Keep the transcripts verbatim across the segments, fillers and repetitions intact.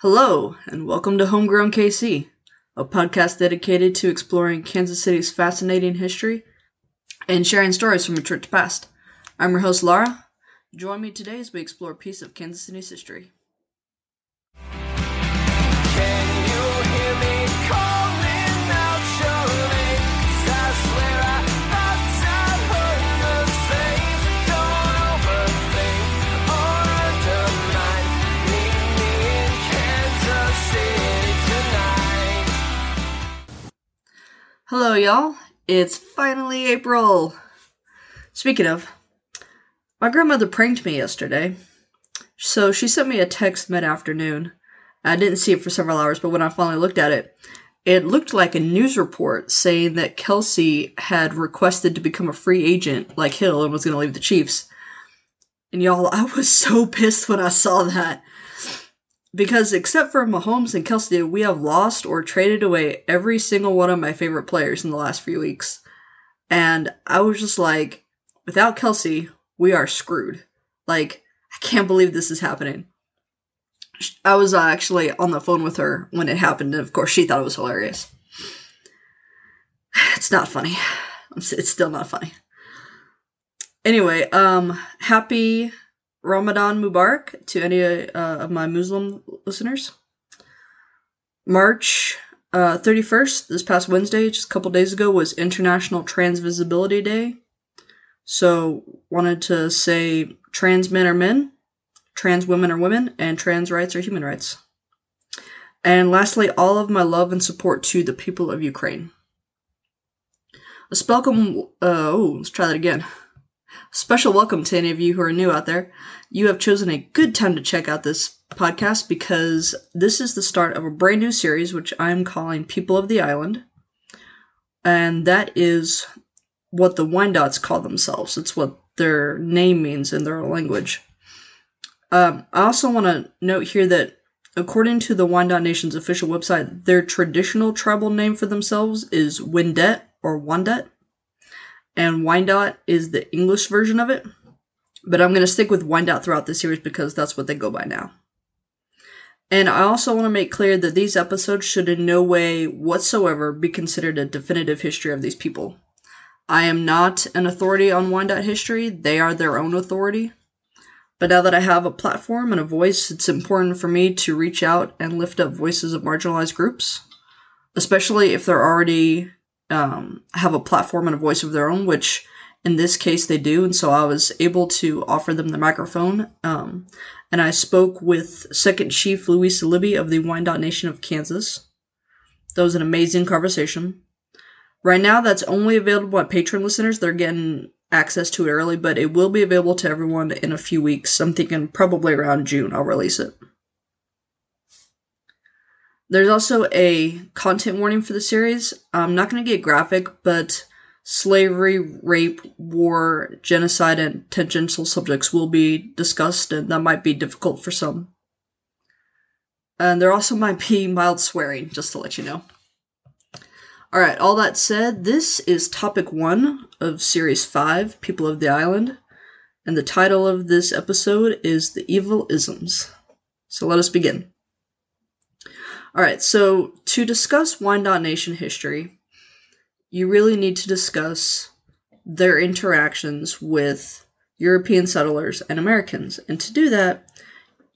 Hello, and welcome to Homegrown K C, a podcast dedicated to exploring Kansas City's fascinating history and sharing stories from its rich past. I'm your host, Laura. Join me today as we explore a piece of Kansas City's history. Hello, y'all. It's finally April. Speaking of, my grandmother pranked me yesterday. So she sent me a text mid-afternoon. I didn't see it for several hours, but when I finally looked at it, it looked like a news report saying that Kelsey had requested to become a free agent like Hill and was going to leave the Chiefs. And y'all, I was so pissed when I saw that. Because except for Mahomes and Kelsey, we have lost or traded away every single one of my favorite players in the last few weeks. And I was just like, without Kelsey, we are screwed. Like, I can't believe this is happening. I was uh, actually on the phone with her when it happened, and of course she thought it was hilarious. It's not funny. It's still not funny. Anyway, um, happy Ramadan Mubarak to any uh, of my Muslim listeners. March uh, thirty-first, this past Wednesday, just a couple days ago, was International Trans Visibility Day. So, wanted to say trans men are men, trans women are women, and trans rights are human rights. And lastly, all of my love and support to the people of Ukraine. A spelcom- uh, oh, let's try that again. Special welcome to any of you who are new out there. You have chosen a good time to check out this podcast because this is the start of a brand new series, which I'm calling People of the Island. And that is what the Wyandots call themselves. It's what their name means in their language. Um, I also want to note here that according to the Wyandot Nation's official website, their traditional tribal name for themselves is Wendat or Wandat. And Wyandot is the English version of it. But I'm going to stick with Wyandot throughout this series because that's what they go by now. And I also want to make clear that these episodes should in no way whatsoever be considered a definitive history of these people. I am not an authority on Wyandot history. They are their own authority. But now that I have a platform and a voice, it's important for me to reach out and lift up voices of marginalized groups, especially if they're already Um, have a platform and a voice of their own, which in this case they do, and so I was able to offer them the microphone. Um, and I spoke with Second Chief Louisa Libby of the Wyandot Nation of Kansas. That was an amazing conversation. Right now, that's only available at Patreon listeners. They're getting access to it early, but it will be available to everyone in a few weeks. I'm thinking probably around June I'll release it. There's also a content warning for the series. I'm not going to get graphic, but slavery, rape, war, genocide, and tangential subjects will be discussed, and that might be difficult for some. And there also might be mild swearing, just to let you know. Alright, all that said, this is topic one of series five, People of the Island, and the title of this episode is The Evil Isms. So let us begin. Alright, so to discuss Wyandot Nation history, you really need to discuss their interactions with European settlers and Americans. And to do that,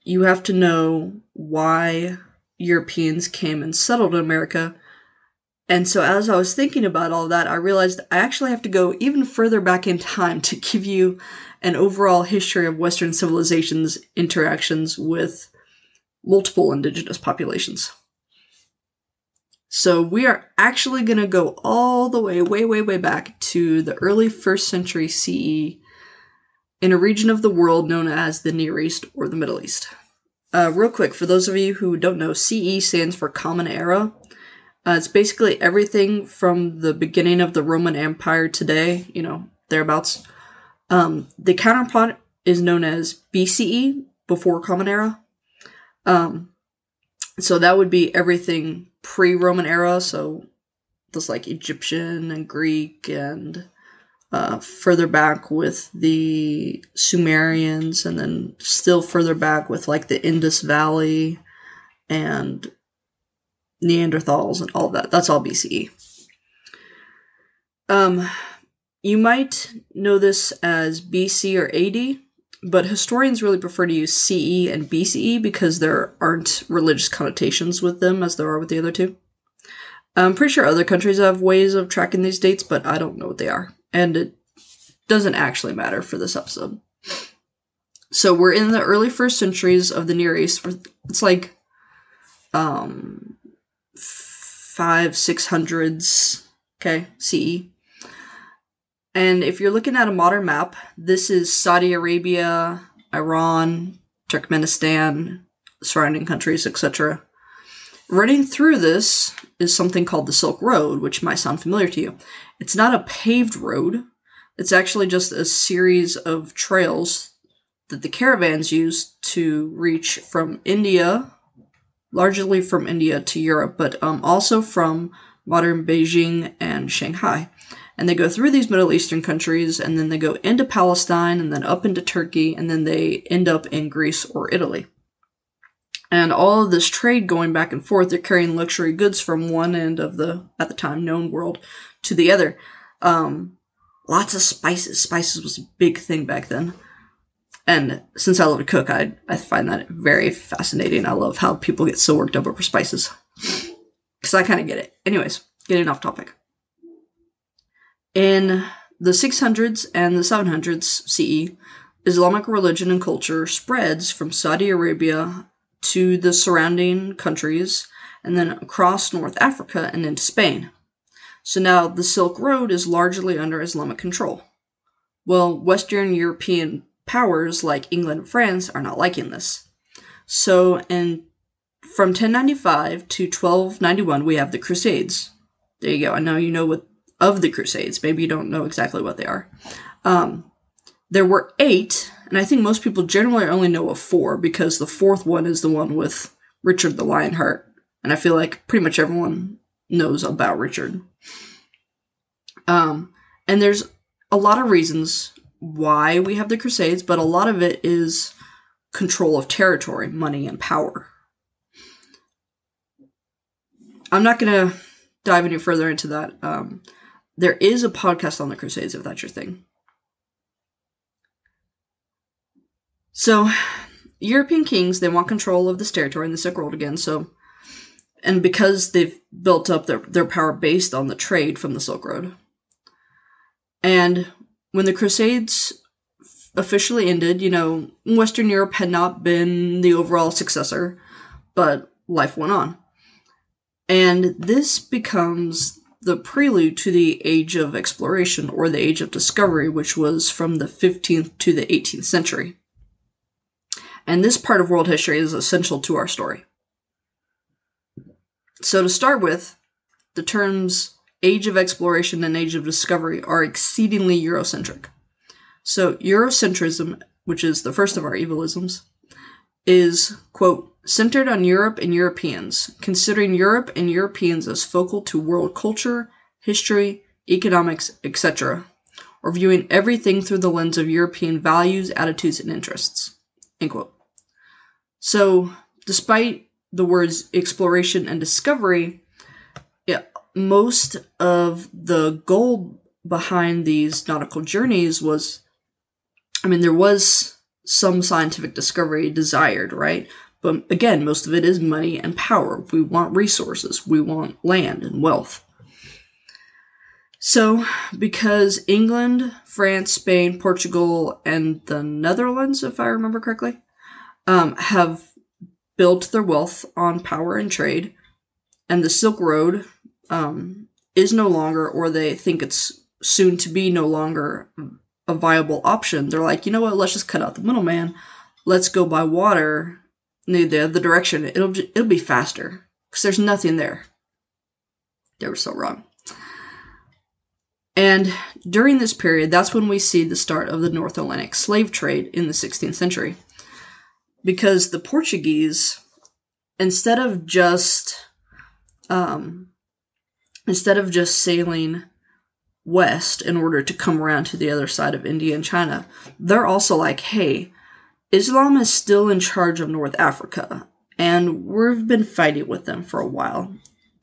you have to know why Europeans came and settled in America. And so as I was thinking about all that, I realized I actually have to go even further back in time to give you an overall history of Western civilization's interactions with multiple indigenous populations. So we are actually going to go all the way, way, way, way back to the early first century C E in a region of the world known as the Near East or the Middle East. Uh, real quick, for those of you who don't know, C E stands for Common Era. Uh, it's basically everything from the beginning of the Roman Empire today, you know, thereabouts. Um, the counterpart is known as B C E, before Common Era. Um, so that would be everything pre-Roman era, so just like Egyptian and Greek and uh, further back with the Sumerians and then still further back with like the Indus Valley and Neanderthals and all that. That's all B C E. Um, you might know this as B C or A D, but historians really prefer to use C E and B C E because there aren't religious connotations with them as there are with the other two. I'm pretty sure other countries have ways of tracking these dates, but I don't know what they are. And it doesn't actually matter for this episode. So we're in the early first centuries of the Near East. It's like um, five, six hundreds, okay, C E. And if you're looking at a modern map, this is Saudi Arabia, Iran, Turkmenistan, surrounding countries, et cetera. Running through this is something called the Silk Road, which might sound familiar to you. It's not a paved road. It's actually just a series of trails that the caravans used to reach from India, largely from India to Europe, but um, also from modern Beijing and Shanghai. And they go through these Middle Eastern countries, and then they go into Palestine, and then up into Turkey, and then they end up in Greece or Italy. And all of this trade going back and forth, they're carrying luxury goods from one end of the, at the time, known world to the other. Um, lots of spices. Spices was a big thing back then. And since I love to cook, I, I find that very fascinating. I love how people get so worked up over spices. Because I kind of get it. Anyways, getting off topic. In the six hundreds and the seven hundreds C E, Islamic religion and culture spreads from Saudi Arabia to the surrounding countries, and then across North Africa and into Spain. So now the Silk Road is largely under Islamic control. Well, Western European powers like England and France are not liking this. So in, from ten ninety-five to twelve ninety-one, we have the Crusades. There you go. I know you know what of the Crusades. Maybe you don't know exactly what they are. Um, there were eight, and I think most people generally only know of four, because the fourth one is the one with Richard the Lionheart, and I feel like pretty much everyone knows about Richard. Um, and there's a lot of reasons why we have the Crusades, but a lot of it is control of territory, money, and power. I'm not going to dive any further into that. Um, there is a podcast on the Crusades, if that's your thing. So, European kings, they want control of this territory in the Silk Road again, so... And because they've built up their, their power based on the trade from the Silk Road. And when the Crusades officially ended, you know, Western Europe had not been the overall successor, but life went on. And this becomes the prelude to the Age of Exploration, or the Age of Discovery, which was from the fifteenth to the eighteenth century. And this part of world history is essential to our story. So to start with, the terms Age of Exploration and Age of Discovery are exceedingly Eurocentric. So Eurocentrism, which is the first of our evilisms, is, quote, centered on Europe and Europeans, considering Europe and Europeans as focal to world culture, history, economics, et cetera, or viewing everything through the lens of European values, attitudes, and interests, end quote. So despite the words exploration and discovery, yeah, most of the goal behind these nautical journeys was, I mean, there was some scientific discovery desired, right? But again, most of it is money and power. We want resources. We want land and wealth. So, because England, France, Spain, Portugal, and the Netherlands, if I remember correctly, um, have built their wealth on power and trade, and the Silk Road um, is no longer, or they think it's soon to be no longer, a viable option. They're like, you know what, let's just cut out the middleman, let's go by water, the other direction, it'll, it'll be faster, because there's nothing there. They were so wrong. And during this period, that's when we see the start of the North Atlantic slave trade in the sixteenth century. Because the Portuguese, instead of just, um, instead of just sailing west in order to come around to the other side of India and China, they're also like, hey, Islam is still in charge of North Africa, and we've been fighting with them for a while.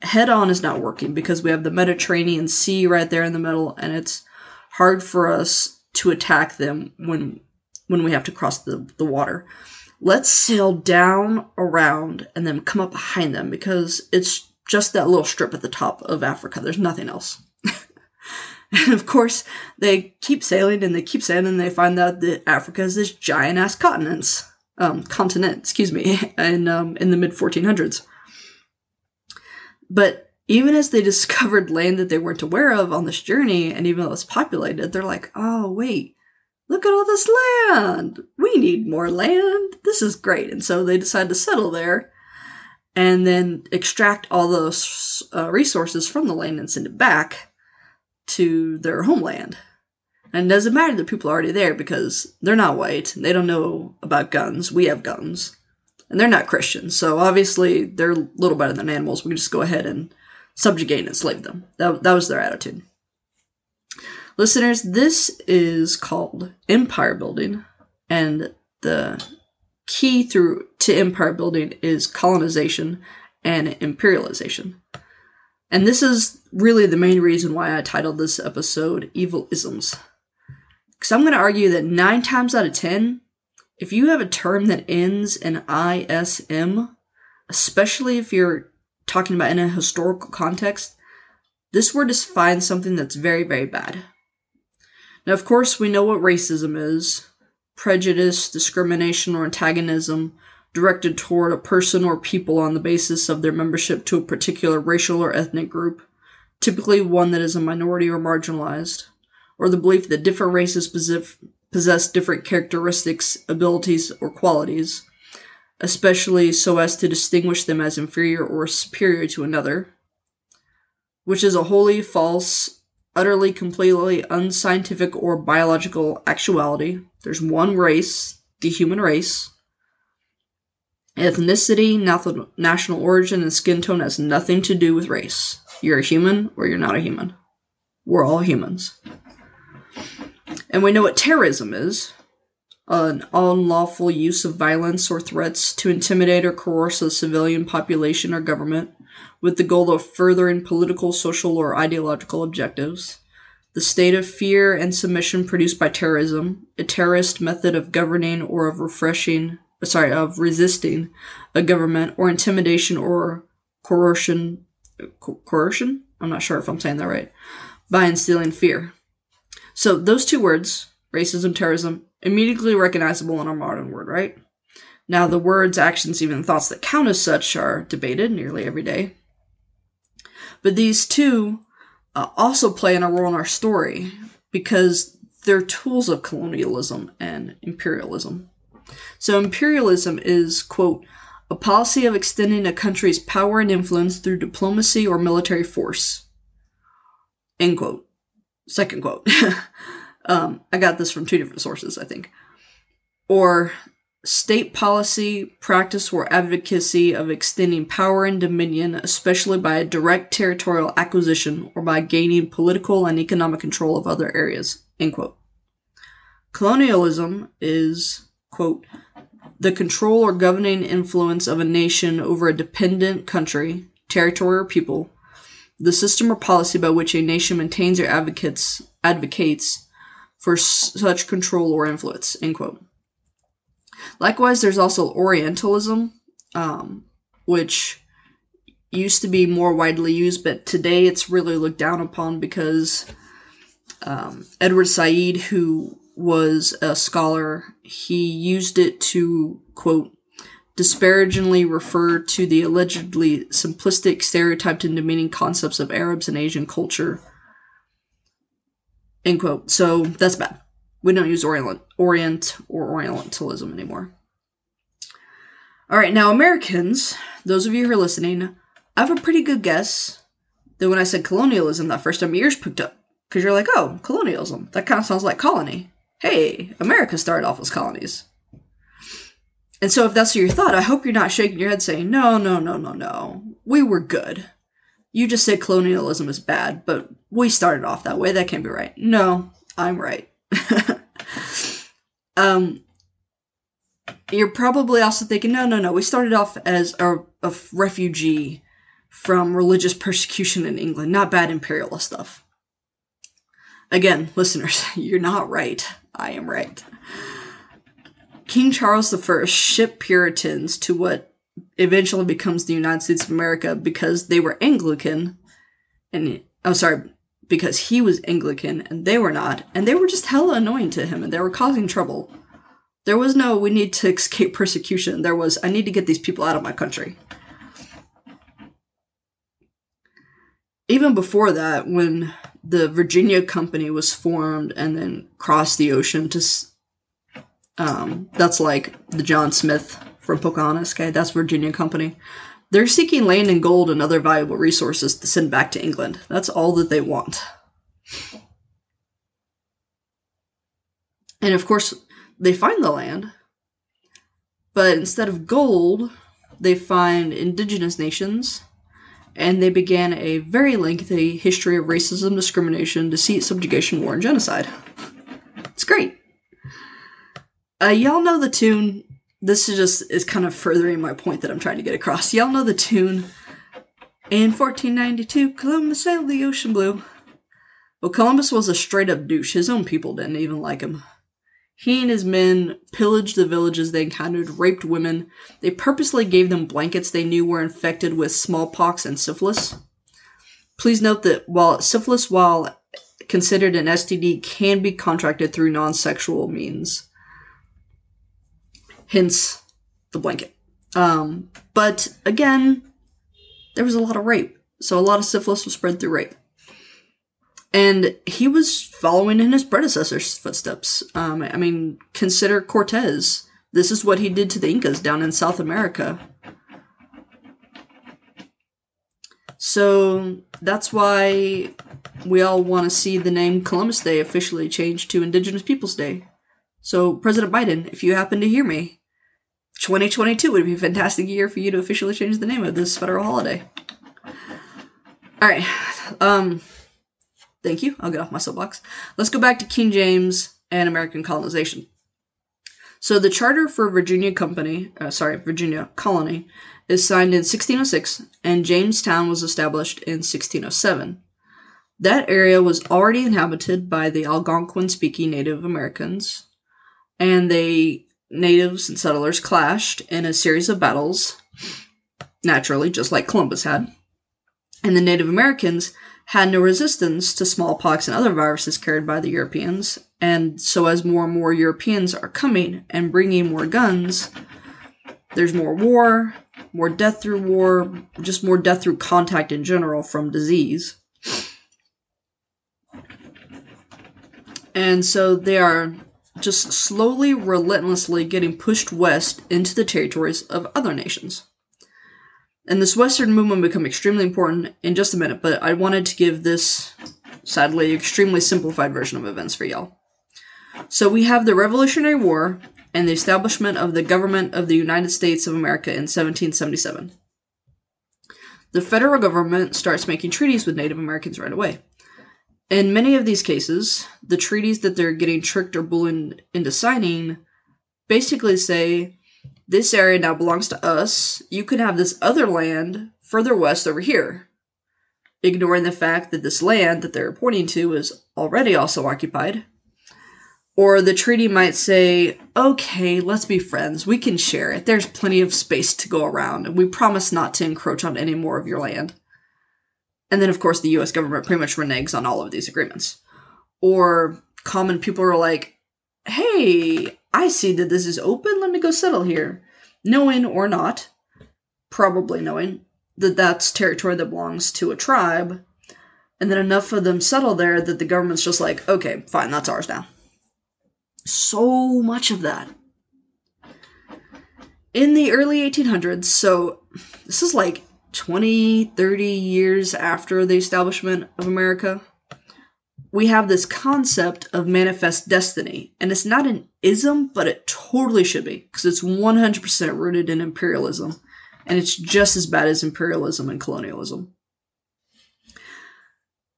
Head-on is not working because we have the Mediterranean Sea right there in the middle, and it's hard for us to attack them when when we have to cross the, the water. Let's sail down, around, and then come up behind them, because it's just that little strip at the top of Africa. There's nothing else. And of course, they keep sailing and they keep sailing, and they find out that Africa is this giant-ass continent, um, continent, excuse me, and um, in the mid fourteen hundreds. But even as they discovered land that they weren't aware of on this journey, and even though it's populated, they're like, oh, wait, look at all this land. We need more land. This is great. And so they decide to settle there and then extract all those uh, resources from the land and send it back to their homeland. And it doesn't matter that people are already there because they're not white. And they don't know about guns. We have guns. And they're not Christians, so obviously they're a little better than animals. We can just go ahead and subjugate and enslave them. That, that was their attitude. Listeners, this is called empire building, and the key through to empire building is colonization and imperialization. And this is really the main reason why I titled this episode Evil Isms. Because I'm going to argue that nine times out of ten, if you have a term that ends in ism, especially if you're talking about in a historical context, this word defines something that's very, very bad. Now, of course, we know what racism is. Prejudice, discrimination, or antagonism directed toward a person or people on the basis of their membership to a particular racial or ethnic group, typically one that is a minority or marginalized, or the belief that different races possess possess different characteristics, abilities, or qualities, especially so as to distinguish them as inferior or superior to another, which is a wholly false, utterly, completely unscientific or biological actuality. There's one race, the human race. Ethnicity, nath- national origin, and skin tone has nothing to do with race. You're a human or you're not a human. We're all humans. And we know what terrorism is, an unlawful use of violence or threats to intimidate or coerce a civilian population or government with the goal of furthering political, social, or ideological objectives. The state of fear and submission produced by terrorism, a terrorist method of governing or of refreshing, sorry, of resisting a government, or intimidation or coercion, co- coercion? I'm not sure if I'm saying that right, by instilling fear. So those two words, racism, terrorism, immediately recognizable in our modern word, right? Now the words, actions, even thoughts that count as such are debated nearly every day. But these two uh, also play a role in our story because they're tools of colonialism and imperialism. So imperialism is, quote, a policy of extending a country's power and influence through diplomacy or military force, end quote. Second quote. um, I got this from two different sources, I think. Or state policy, practice, or advocacy of extending power and dominion, especially by a direct territorial acquisition or by gaining political and economic control of other areas, end quote. Colonialism is, quote, the control or governing influence of a nation over a dependent country, territory, or people, the system or policy by which a nation maintains or advocates advocates for s- such control or influence, end quote. Likewise, there's also Orientalism, um, which used to be more widely used, but today it's really looked down upon because um, Edward Said, who was a scholar, he used it to, quote, disparagingly refer to the allegedly simplistic, stereotyped, and demeaning concepts of Arabs and Asian culture, end quote. So that's bad. We don't use Orient, Orient or Orientalism anymore. All right, now Americans, those of you who are listening, I have a pretty good guess that when I said colonialism that first time, your ears picked up because you're like, oh, colonialism. That kind of sounds like colony. Hey, America started off as colonies. And so if that's your thought, I hope you're not shaking your head saying, no, no, no, no, no. We were good. You just said colonialism is bad, but we started off that way. That can't be right. No, I'm right. um, you're probably also thinking, no, no, no, we started off as a, a refugee from religious persecution in England, not bad imperialist stuff. Again, listeners, you're not right. I am right. King Charles the First shipped Puritans to what eventually becomes the United States of America because they were Anglican, and I'm oh, sorry, because he was Anglican and they were not, and they were just hella annoying to him and they were causing trouble. There was no, we need to escape persecution. There was, I need to get these people out of my country. Even before that, when the Virginia Company was formed and then crossed the ocean to, um, that's like the John Smith from Pocahontas, okay, that's Virginia Company. They're seeking land and gold and other valuable resources to send back to England. That's all that they want. And of course, they find the land, but instead of gold, they find indigenous nations. And they began a very lengthy history of racism, discrimination, deceit, subjugation, war, and genocide. It's great. Uh, y'all know the tune. This is just is kind of furthering my point that I'm trying to get across. Y'all know the tune. In fourteen ninety-two, Columbus sailed the ocean blue. Well, Columbus was a straight-up douche. His own people didn't even like him. He and his men pillaged the villages they encountered, raped women. They purposely gave them blankets they knew were infected with smallpox and syphilis. Please note that while syphilis, while considered an S T D, can be contracted through non-sexual means. Hence, the blanket. Um, but, again, there was a lot of rape. So a lot of syphilis was spread through rape. And he was following in his predecessor's footsteps. Um, I mean, consider Cortez. This is what he did to the Incas down in South America. So that's why we all want to see the name Columbus Day officially changed to Indigenous Peoples Day. So, President Biden, if you happen to hear me, twenty twenty-two would be a fantastic year for you to officially change the name of this federal holiday. All right. Um... Thank you. I'll get off my soapbox. Let's go back to King James and American colonization. So the charter for Virginia Company, uh, sorry, Virginia Colony, is signed in sixteen oh six, and Jamestown was established in sixteen oh seven. That area was already inhabited by the Algonquin-speaking Native Americans, and the natives and settlers clashed in a series of battles, naturally, just like Columbus had. And the Native Americans had no resistance to smallpox and other viruses carried by the Europeans, and so as more and more Europeans are coming and bringing more guns, there's more war, more death through war, just more death through contact in general from disease. And so they are just slowly, relentlessly getting pushed west into the territories of other nations. And this Western movement become extremely important in just a minute, but I wanted to give this, sadly, extremely simplified version of events for y'all. So we have the Revolutionary War and the establishment of the government of the United States of America in seventeen seventy-seven. The federal government starts making treaties with Native Americans right away. In many of these cases, the treaties that they're getting tricked or bullied into signing basically say, this area now belongs to us. You can have this other land further west over here, ignoring the fact that this land that they're pointing to is already also occupied. Or the treaty might say, okay, let's be friends. We can share it. There's plenty of space to go around, and we promise not to encroach on any more of your land. And then, of course, the U S government pretty much reneges on all of these agreements. Or common people are like, hey, I see that this is open, let me go settle here. Knowing or not, probably knowing, that that's territory that belongs to a tribe, and then enough of them settle there that the government's just like, okay, fine, that's ours now. So much of that. In the early eighteen hundreds, so this is like twenty, thirty years after the establishment of America, we have this concept of manifest destiny, and it's not an ism, but it totally should be, because it's one hundred percent rooted in imperialism, and it's just as bad as imperialism and colonialism.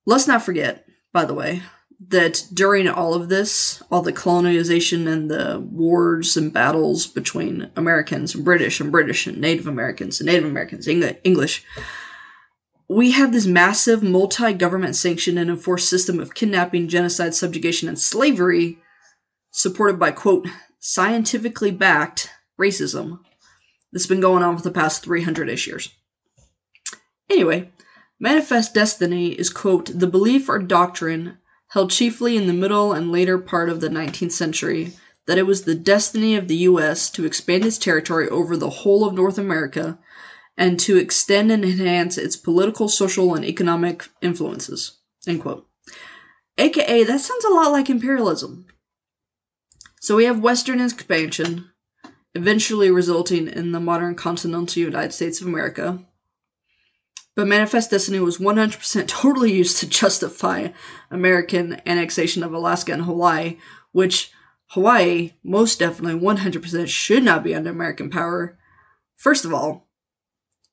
Let's not forget, by the way, that during all of this, all the colonization and the wars and battles between Americans and British and British and Native Americans and Native Americans, Eng- English, we have this massive multi-government sanctioned and enforced system of kidnapping, genocide, subjugation, and slavery supported by, quote, scientifically backed racism that's been going on for the past three hundred-ish years. Anyway, manifest destiny is, quote, the belief or doctrine held chiefly in the middle and later part of the nineteenth century, that it was the destiny of the U S to expand its territory over the whole of North America and to extend and enhance its political, social, and economic influences, end quote. A K A, that sounds a lot like imperialism. So we have Western expansion, eventually resulting in the modern continental United States of America. But manifest destiny was one hundred percent totally used to justify American annexation of Alaska and Hawaii, which Hawaii most definitely one hundred percent should not be under American power. First of all,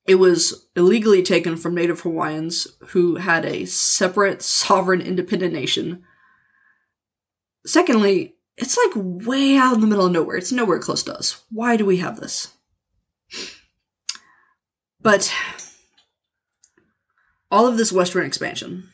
it was illegally taken from Native Hawaiians who had a separate, sovereign, independent nation. Secondly, it's like way out in the middle of nowhere. It's nowhere close to us. Why do we have this? But all of this Western expansion,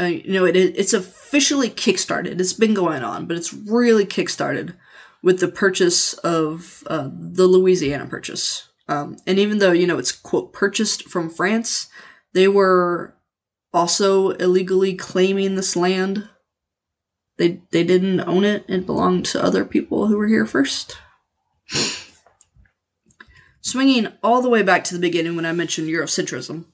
uh, you know, it, it's officially kickstarted. It's been going on, but it's really kickstarted with the purchase of uh, the Louisiana Purchase. Um, and even though, you know, it's, quote, purchased from France, they were also illegally claiming this land. They they didn't own it. It belonged to other people who were here first. Swinging all the way back to the beginning when I mentioned Eurocentrism.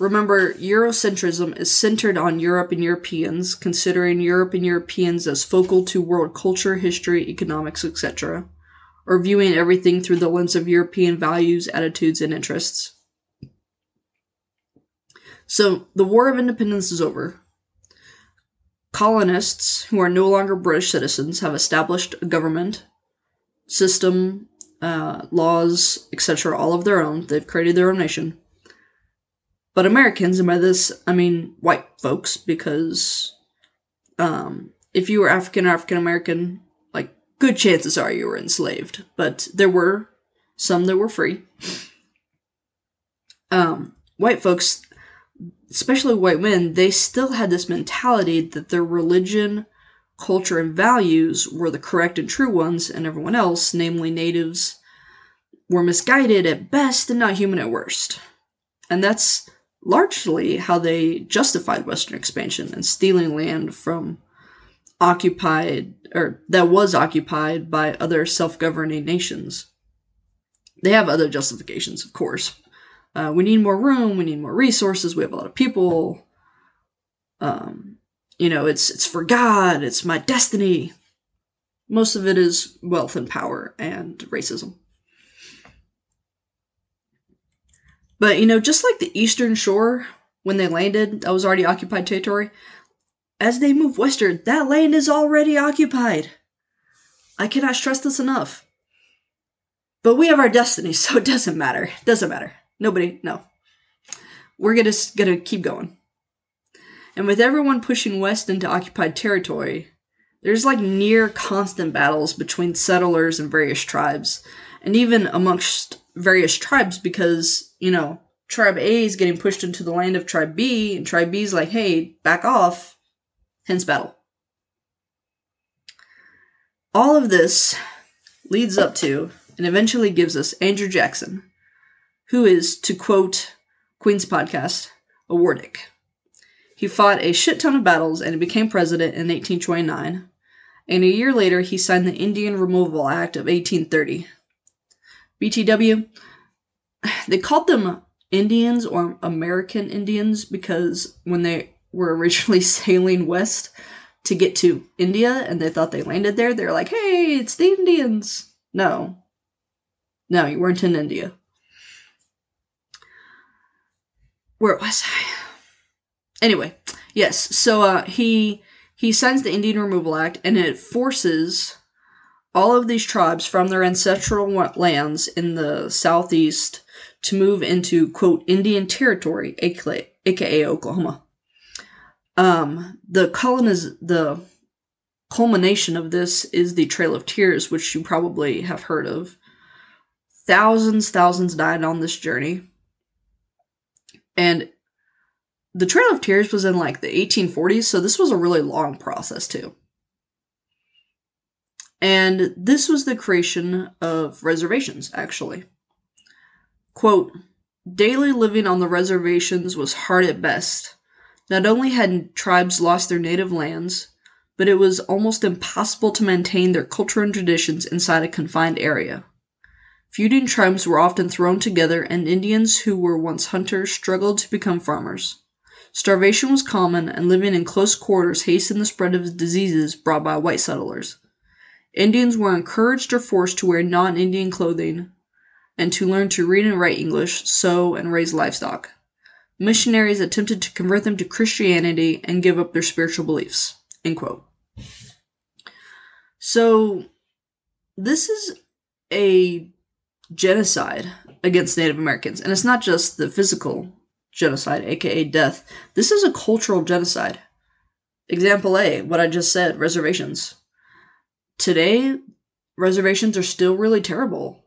Remember, Eurocentrism is centered on Europe and Europeans, considering Europe and Europeans as focal to world culture, history, economics, et cetera, or viewing everything through the lens of European values, attitudes, and interests. So, the War of Independence is over. Colonists, who are no longer British citizens, have established a government, system, uh, laws, et cetera, all of their own. They've created their own nation. But Americans, and by this, I mean white folks, because um, if you were African or African-American, like, good chances are you were enslaved. But there were some that were free. Um, white folks, especially white men, they still had this mentality that their religion, culture, and values were the correct and true ones, and everyone else, namely natives, were misguided at best and not human at worst. And that's largely how they justified Western expansion and stealing land from occupied, or that was occupied by other self-governing nations. They have other justifications, of course. Uh, we need more room, we need more resources, we have a lot of people. Um, you know, it's it's for God, it's my destiny. Most of it is wealth and power and racism. But, you know, just like the Eastern Shore, when they landed, that was already occupied territory. As they move westward, that land is already occupied. I cannot stress this enough. But we have our destiny, so it doesn't matter. It doesn't matter. Nobody, no. We're gonna, gonna keep going. And with everyone pushing west into occupied territory, there's like near constant battles between settlers and various tribes, and even amongst various tribes, because, you know, tribe A is getting pushed into the land of tribe B, and tribe B is like, hey, back off, hence battle. All of this leads up to, and eventually gives us, Andrew Jackson, who is, to quote Queen's podcast, a war dick. He fought a shit ton of battles and became president in eighteen twenty-nine, and a year later he signed the Indian Removal Act of eighteen thirty. B T W, they called them Indians or American Indians because when they were originally sailing west to get to India and they thought they landed there, they were like, hey, it's the Indians. No. No, you weren't in India. Where was I? Anyway, yes, so uh, he he signs the Indian Removal Act and it forces all of these tribes from their ancestral lands in the southeast to move into, quote, Indian Territory, aka Oklahoma. Um, the coloniz- the culmination of this is the Trail of Tears, which you probably have heard of. Thousands, thousands died on this journey. And the Trail of Tears was in like the eighteen forties, so this was a really long process too. And this was the creation of reservations, actually. Quote, daily living on the reservations was hard at best. Not only had tribes lost their native lands, but it was almost impossible to maintain their culture and traditions inside a confined area. Feuding tribes were often thrown together, and Indians who were once hunters struggled to become farmers. Starvation was common, and living in close quarters hastened the spread of diseases brought by white settlers. Indians were encouraged or forced to wear non-Indian clothing and to learn to read and write English, sow, and raise livestock. Missionaries attempted to convert them to Christianity and give up their spiritual beliefs. End quote. So, this is a genocide against Native Americans. And it's not just the physical genocide, aka death. This is a cultural genocide. Example A, what I just said, reservations. Today, reservations are still really terrible.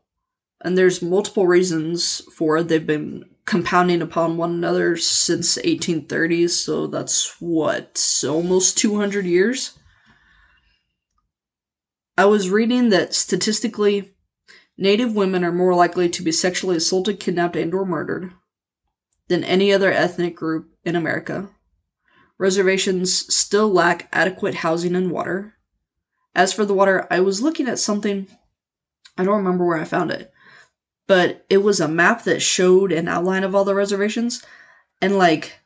And there's multiple reasons for it. They've been compounding upon one another since eighteen thirties, so that's what, almost two hundred years? I was reading that statistically, Native women are more likely to be sexually assaulted, kidnapped, and or murdered than any other ethnic group in America. Reservations still lack adequate housing and water. As for the water, I was looking at something, I don't remember where I found it, but it was a map that showed an outline of all the reservations, and like,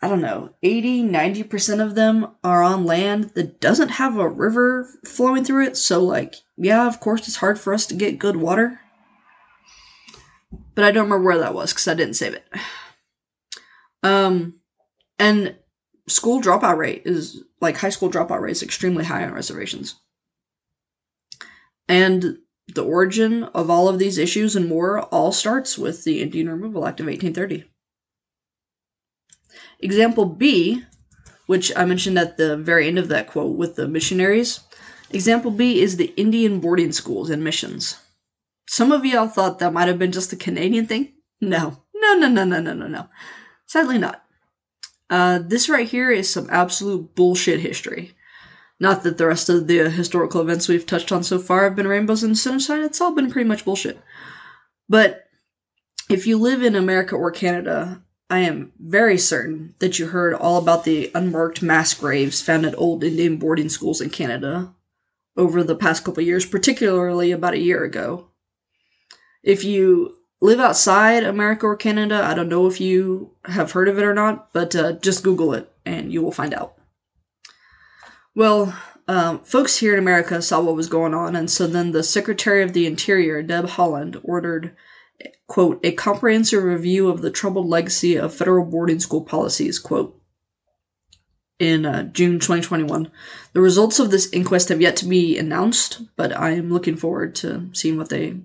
I don't know, eighty, ninety percent of them are on land that doesn't have a river flowing through it, so like, yeah, of course it's hard for us to get good water. But I don't remember where that was, because I didn't save it. Um, and school dropout rate is, like, high school dropout rate is extremely high on reservations. And the origin of all of these issues and more all starts with the Indian Removal Act of eighteen thirty. Example B, which I mentioned at the very end of that quote with the missionaries, example B is the Indian boarding schools and missions. Some of y'all thought that might have been just a Canadian thing. No. No, no, no, no, no, no, no. Sadly not. Uh, this right here is some absolute bullshit history. Not that the rest of the historical events we've touched on so far have been rainbows and sunshine. It's all been pretty much bullshit. But if you live in America or Canada, I am very certain that you heard all about the unmarked mass graves found at old Indian boarding schools in Canada over the past couple of years, particularly about a year ago. If you live outside America or Canada, I don't know if you have heard of it or not, but uh, just Google it and you will find out. Well, um, folks here in America saw what was going on, and so then the Secretary of the Interior, Deb Haaland, ordered, quote, a comprehensive review of the troubled legacy of federal boarding school policies, quote, in uh, June twenty twenty-one. The results of this inquest have yet to be announced, but I am looking forward to seeing what they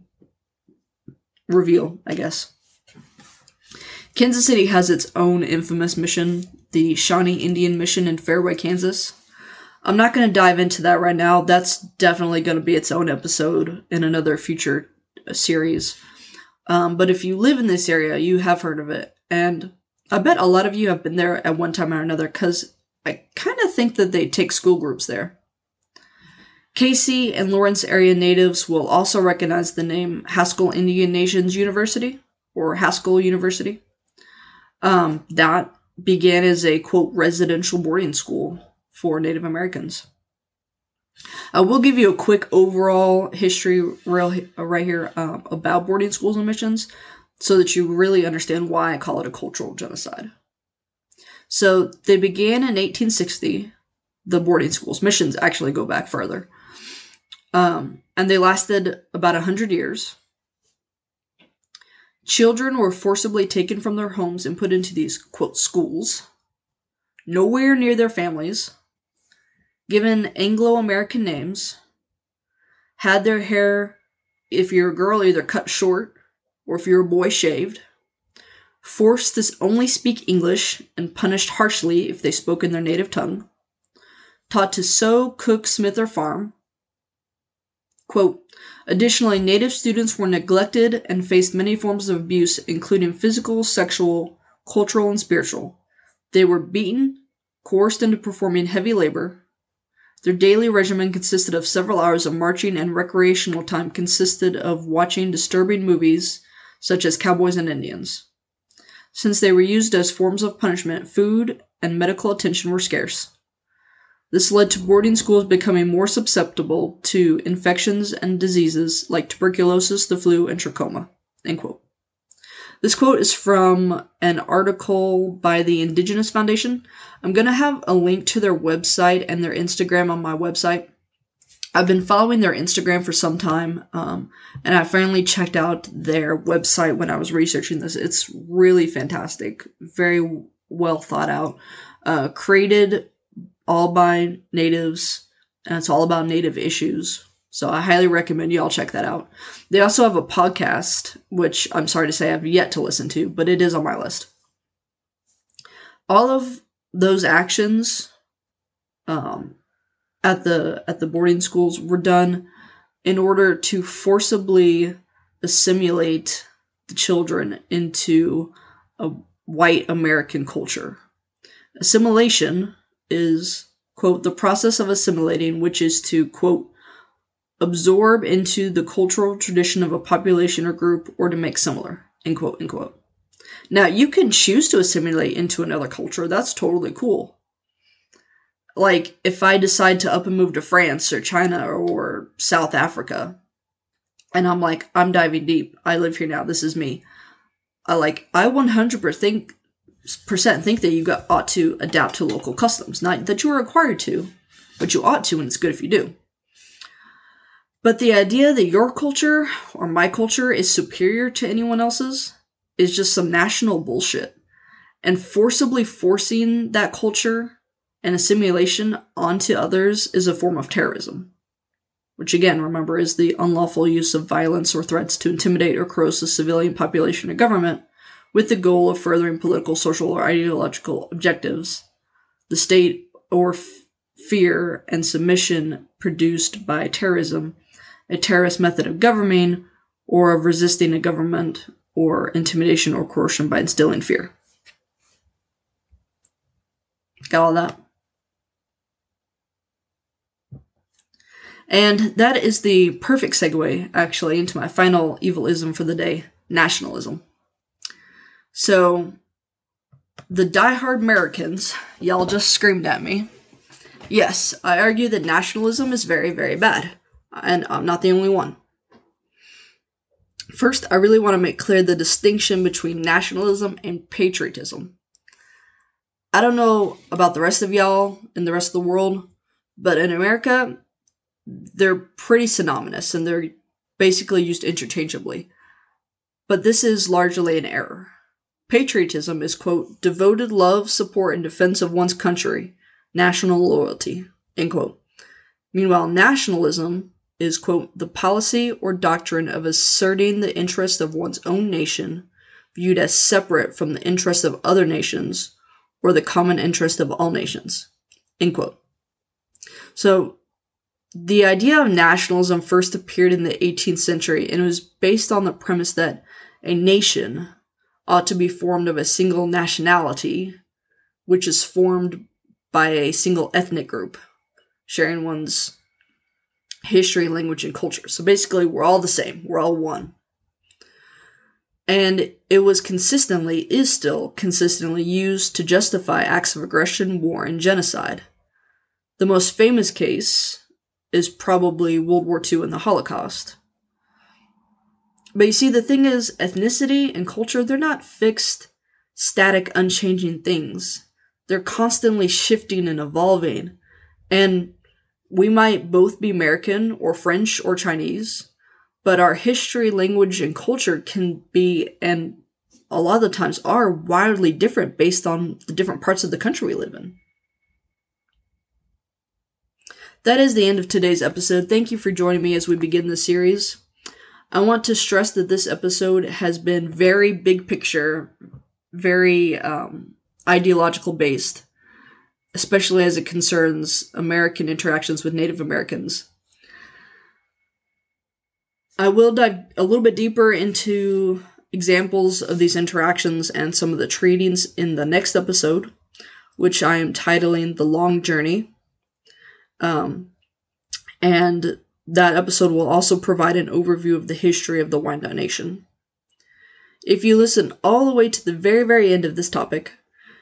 reveal, I guess. Kansas City has its own infamous mission, the Shawnee Indian Mission in Fairway, Kansas. I'm not going to dive into that right now. That's definitely going to be its own episode in another future series. Um, but if you live in this area, you have heard of it. And I bet a lot of you have been there at one time or another, because I kind of think that they take school groups there. K C and Lawrence area natives will also recognize the name Haskell Indian Nations University, or Haskell University. Um, that began as a, quote, residential boarding school for Native Americans. I will give you a quick overall history right here um, about boarding schools and missions so that you really understand why I call it a cultural genocide. So they began in eighteen sixty, the boarding schools. Missions actually go back further. Um, and they lasted about one hundred years. Children were forcibly taken from their homes and put into these, quote, schools, nowhere near their families, given Anglo-American names, had their hair, if you're a girl, either cut short, or if you're a boy, shaved, forced to only speak English and punished harshly if they spoke in their native tongue, taught to sew, cook, smith, or farm. Quote, additionally, native students were neglected and faced many forms of abuse, including physical, sexual, cultural, and spiritual. They were beaten, coerced into performing heavy labor. Their daily regimen consisted of several hours of marching, and recreational time consisted of watching disturbing movies such as Cowboys and Indians. Since they were used as forms of punishment, food and medical attention were scarce. This led to boarding schools becoming more susceptible to infections and diseases like tuberculosis, the flu, and trachoma. End quote. This quote is from an article by the Indigenous Foundation. I'm going to have a link to their website and their Instagram on my website. I've been following their Instagram for some time, um, and I finally checked out their website when I was researching this. It's really fantastic. Very well thought out. Uh, created all by natives, and it's all about native issues. So I highly recommend y'all check that out. They also have a podcast, which I'm sorry to say I've yet to listen to, but it is on my list. All of those actions um, at the at the boarding schools were done in order to forcibly assimilate the children into a white American culture. Assimilation is, quote, the process of assimilating, which is to, quote, absorb into the cultural tradition of a population or group, or to make similar, end quote, end quote. Now, you can choose to assimilate into another culture. That's totally cool. Like, if I decide to up and move to France or China or South Africa, and I'm like, I'm diving deep. I live here now. This is me. I like, I one hundred percent think that you got, ought to adapt to local customs. Not that you are required to, but you ought to, and it's good if you do. But the idea that your culture or my culture is superior to anyone else's is just some national bullshit. And forcibly forcing that culture and assimilation onto others is a form of terrorism. Which again, remember, is the unlawful use of violence or threats to intimidate or coerce a civilian population or government with the goal of furthering political, social, or ideological objectives. The state or f- fear and submission produced by terrorism, a terrorist method of governing, or of resisting a government, or intimidation or coercion by instilling fear. Got all that? And that is the perfect segue, actually, into my final evilism for the day, nationalism. So, the diehard Americans, y'all just screamed at me. Yes, I argue that nationalism is very, very bad. And I'm not the only one. First, I really want to make clear the distinction between nationalism and patriotism. I don't know about the rest of y'all and the rest of the world, but in America, they're pretty synonymous and they're basically used interchangeably. But this is largely an error. Patriotism is, quote, devoted love, support, and defense of one's country, national loyalty, end quote. Meanwhile, nationalism is, quote, the policy or doctrine of asserting the interests of one's own nation, viewed as separate from the interests of other nations, or the common interest of all nations, end quote. So, the idea of nationalism first appeared in the eighteenth century, and it was based on the premise that a nation ought to be formed of a single nationality, which is formed by a single ethnic group, sharing one's history, language, and culture. So basically, we're all the same. We're all one. And it was consistently, is still consistently used to justify acts of aggression, war, and genocide. The most famous case is probably World War Two and the Holocaust. But you see, the thing is, ethnicity and culture, they're not fixed, static, unchanging things. They're constantly shifting and evolving. And we might both be American or French or Chinese, but our history, language, and culture can be, and a lot of the times are, wildly different based on the different parts of the country we live in. That is the end of today's episode. Thank you for joining me as we begin this series. I want to stress that this episode has been very big picture, very um, ideological based, especially as it concerns American interactions with Native Americans. I will dive a little bit deeper into examples of these interactions and some of the treaties in the next episode, which I am titling The Long Journey. Um, and that episode will also provide an overview of the history of the Wyandot Nation. If you listen all the way to the very, very end of this topic,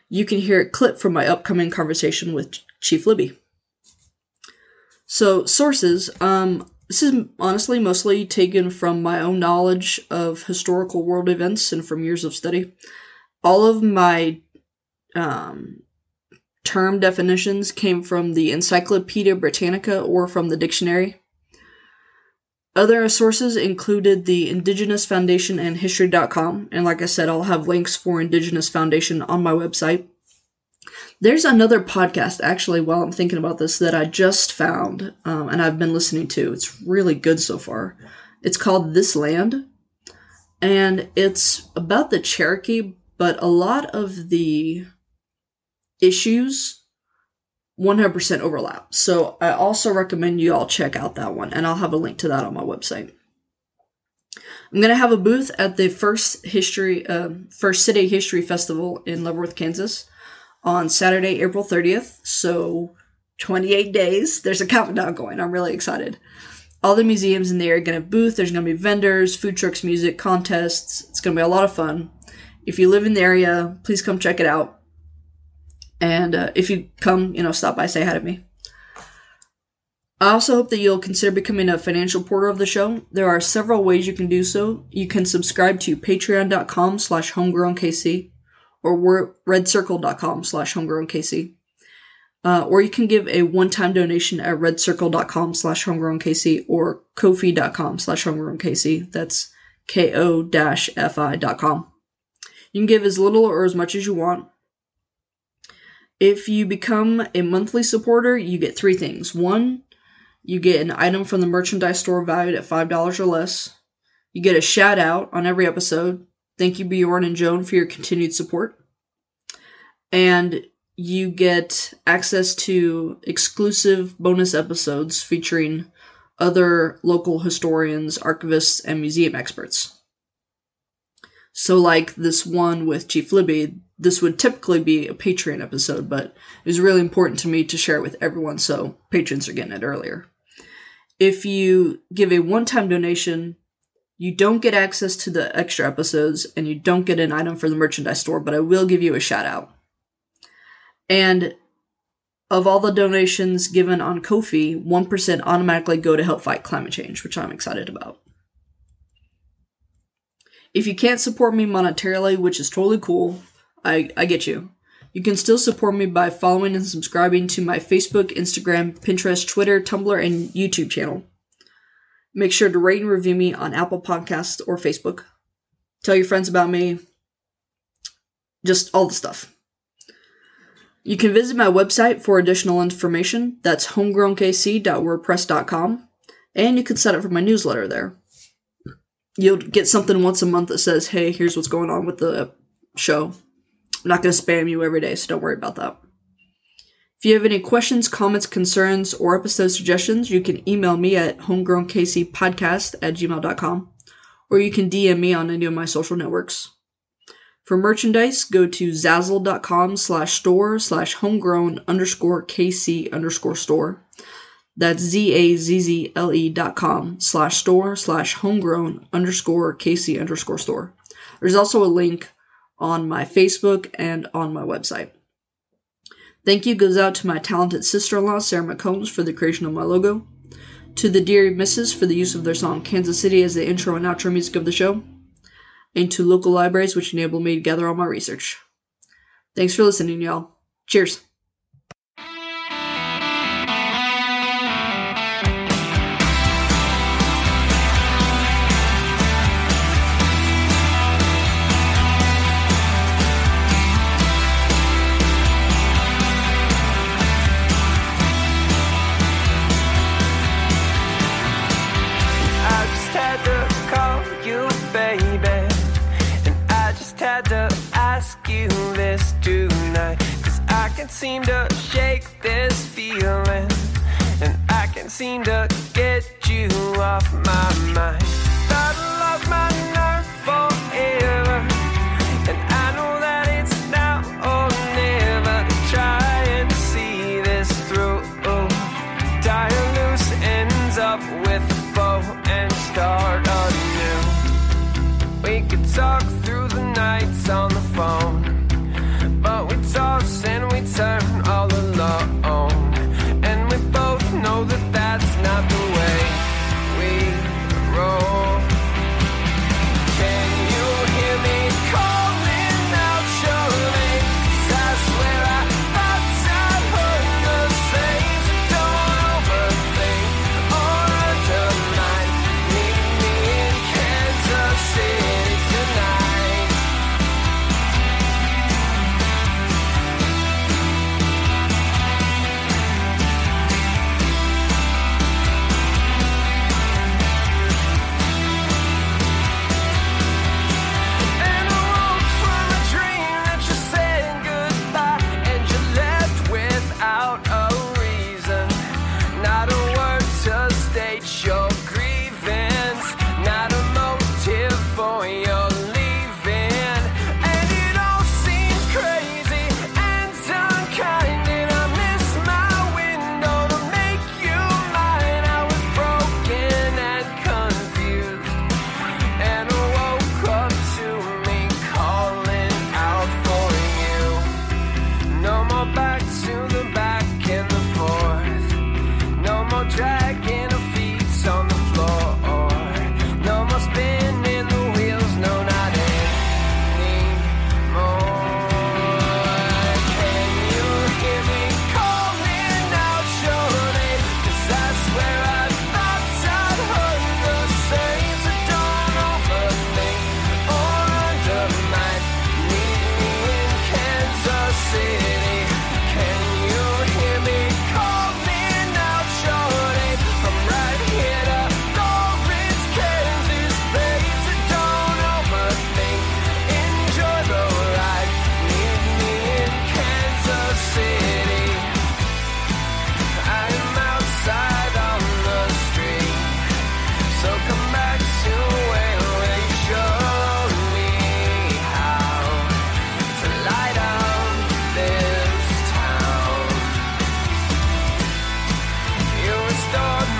you can hear a clip from my upcoming conversation with Chief Libby. So, sources. Um, This is honestly mostly taken from my own knowledge of historical world events and from years of study. All of my um, term definitions came from the Encyclopedia Britannica or from the dictionary. Other sources included the Indigenous Foundation and history dot com. And like I said, I'll have links for Indigenous Foundation on my website. There's another podcast, actually, while I'm thinking about this, that I just found, um, and I've been listening to. It's really good so far. It's called This Land, and it's about the Cherokee, but a lot of the issues one hundred percent overlap. So I also recommend you all check out that one, and I'll have a link to that on my website. I'm going to have a booth at the First History, um, First City History Festival in Loverworth, Kansas, on Saturday, April thirtieth, so twenty-eight days. There's a countdown going. I'm really excited. All the museums in the area are going to have booths. There's going to be vendors, food trucks, music, contests. It's going to be a lot of fun. If you live in the area, please come check it out. And uh, if you come, you know, stop by, say hi to me. I also hope that you'll consider becoming a financial supporter of the show. There are several ways you can do so. You can subscribe to patreon.com slash homegrown KC. or redcircle.com slash homegrownkc. Uh, or you can give a one-time donation at redcircle.com slash homegrownkc or ko-fi.com slash homegrownkc. That's ko-fi dot com. You can give as little or as much as you want. If you become a monthly supporter, you get three things. One, you get an item from the merchandise store valued at five dollars or less. You get a shout-out on every episode. Thank you, Bjorn and Joan, for your continued support. And you get access to exclusive bonus episodes featuring other local historians, archivists, and museum experts. So like this one with Chief Libby, this would typically be a Patreon episode, but it was really important to me to share it with everyone, so patrons are getting it earlier. If you give a one-time donation, you don't get access to the extra episodes, and you don't get an item for the merchandise store, but I will give you a shout-out. And of all the donations given on Ko-fi, one percent automatically go to help fight climate change, which I'm excited about. If you can't support me monetarily, which is totally cool, I, I get you. You can still support me by following and subscribing to my Facebook, Instagram, Pinterest, Twitter, Tumblr, and YouTube channel. Make sure to rate and review me on Apple Podcasts or Facebook. Tell your friends about me. Just all the stuff. You can visit my website for additional information. That's homegrown k c dot wordpress dot com. And you can sign up for my newsletter there. You'll get something once a month that says, hey, here's what's going on with the show. I'm not going to spam you every day, so don't worry about that. If you have any questions, comments, concerns, or episode suggestions, you can email me at homegrownkcpodcast at gmail dot com, or you can D M me on any of my social networks. For merchandise, go to zazzle.com slash store slash homegrown underscore kc underscore store. That's Z-A-Z-Z-L-E dot com slash store slash homegrown underscore kc underscore store. There's also a link on my Facebook and on my website. Thank you goes out to my talented sister-in-law, Sarah McCombs, for the creation of my logo, to the Dear Misses for the use of their song Kansas City as the intro and outro music of the show, and to local libraries, which enabled me to gather all my research. Thanks for listening, y'all. Cheers. I ask you this tonight, 'cause I can't seem to shake this feeling, and I can't seem to get you off my mind. I've lost my nerve forever, and I know that it's now or never to try and see this through. Tie a loose ends up with a bow and start anew. We could talk through the nights on the phone, but we toss and we turn all alone. And we both know that that's not the way we roll. Can you hear me calling out your name? 'Cause I swear I thought I heard the same. So don't overthink or undermine. Meet me in Kansas City tonight. And I woke from a dream that you said goodbye, and you left without a reason. Not a word to state your grievance, not a motive for your leaving. And it all seems crazy and unkind, and I miss my window to make you mine. I was broken and confused, and I woke up to me calling out for you. No more back to the back and the forth, no more dragging our feet on the floor, no more spinning the wheels, no, not anymore. Can you hear me calling out your name? 'Cause I swear I thought I'd heard the same. So don't overthink or undermine. Meet me in Kansas City. Can you hear me calling out your name? From right here to Lawrence, Kansas, babe. So don't overthink. Enjoy the ride. Meet me in Kansas City. I'm outside on the street, so come back to where we showed me how to light up this town. You restored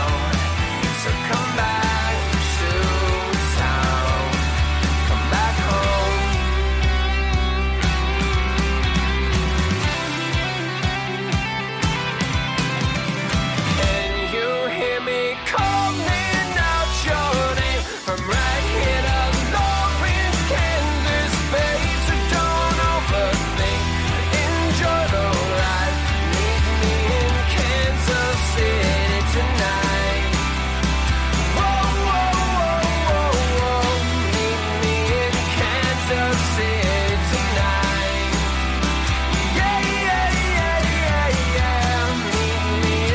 my hopes with ease, and the city begs you to show me now. So come back to town, come back home. Can you hear me calling out your name? From right here to Lawrence, Kansas, babe. So don't overthink. Enjoy the ride. Meet me in Kansas City tonight. Whoa, whoa, whoa, whoa, whoa. Meet me in Kansas City tonight. Yeah, yeah, yeah, yeah, yeah. Meet me in Kansas City tonight.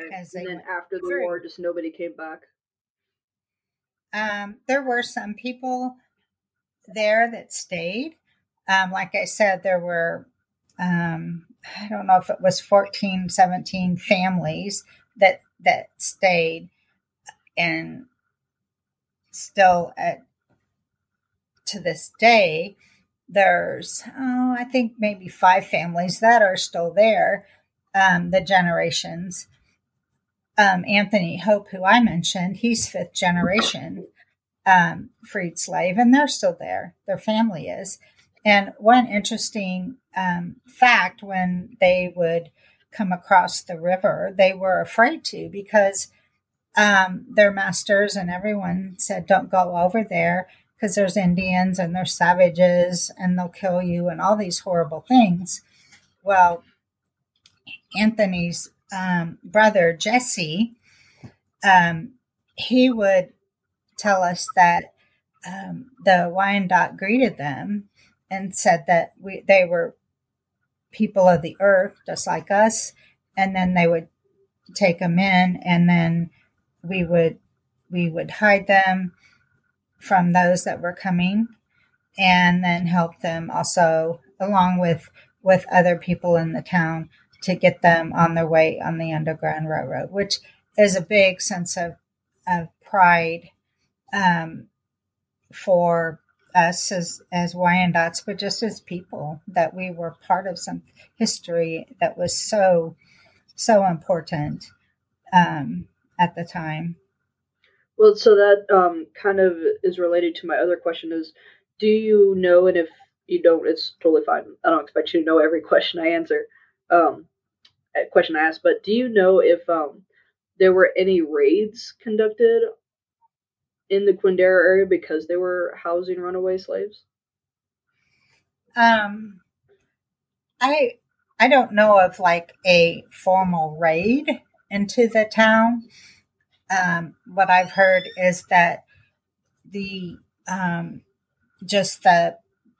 Okay. As they And then went after the through. war, just nobody came back. Um, there were some people there that stayed. Um, like I said, there were, um, I don't know if it was fourteen, seventeen families that, that stayed and still at, to this day, there's, oh, I think maybe five families that are still there. Um, the generations, um, Anthony Hope, who I mentioned, he's fifth generation um, freed slave, and they're still there. Their family is. And one interesting um, fact, when they would come across the river, they were afraid to, because um, their masters and everyone said, don't go over there because there's Indians and there's savages and they'll kill you and all these horrible things. Well, Anthony's um, brother, Jesse, um, he would tell us that um, the Wyandot greeted them and said that we they were people of the earth, just like us. And then they would take them in, and then we would we would hide them from those that were coming, and then help them also along with with other people in the town to get them on their way on the Underground Railroad, which is a big sense of of pride um, for us as, as Wyandots, but just as people, that we were part of some history that was so, so important um, at the time. Well, so that um, kind of is related to my other question is, do you know, and if you don't, it's totally fine. I don't expect you to know every question I answer, um, question I ask, but do you know if um, there were any raids conducted in the Quindaro area because they were housing runaway slaves? Um, I I don't know of like a formal raid into the town. Um, what I've heard is that the um, just the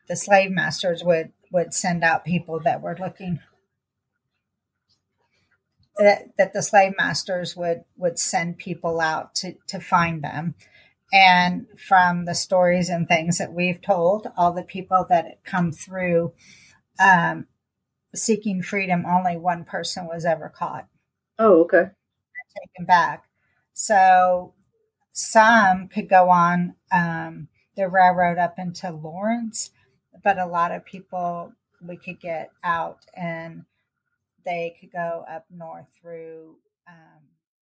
the slave masters would, would send out people that were looking that, that the slave masters would, would send people out to, to find them. And from the stories and things that we've told, all the people that come through um, seeking freedom, only one person was ever caught. Oh, okay. And taken back. So some could go on um, the railroad up into Lawrence, but a lot of people we could get out, and they could go up north through um,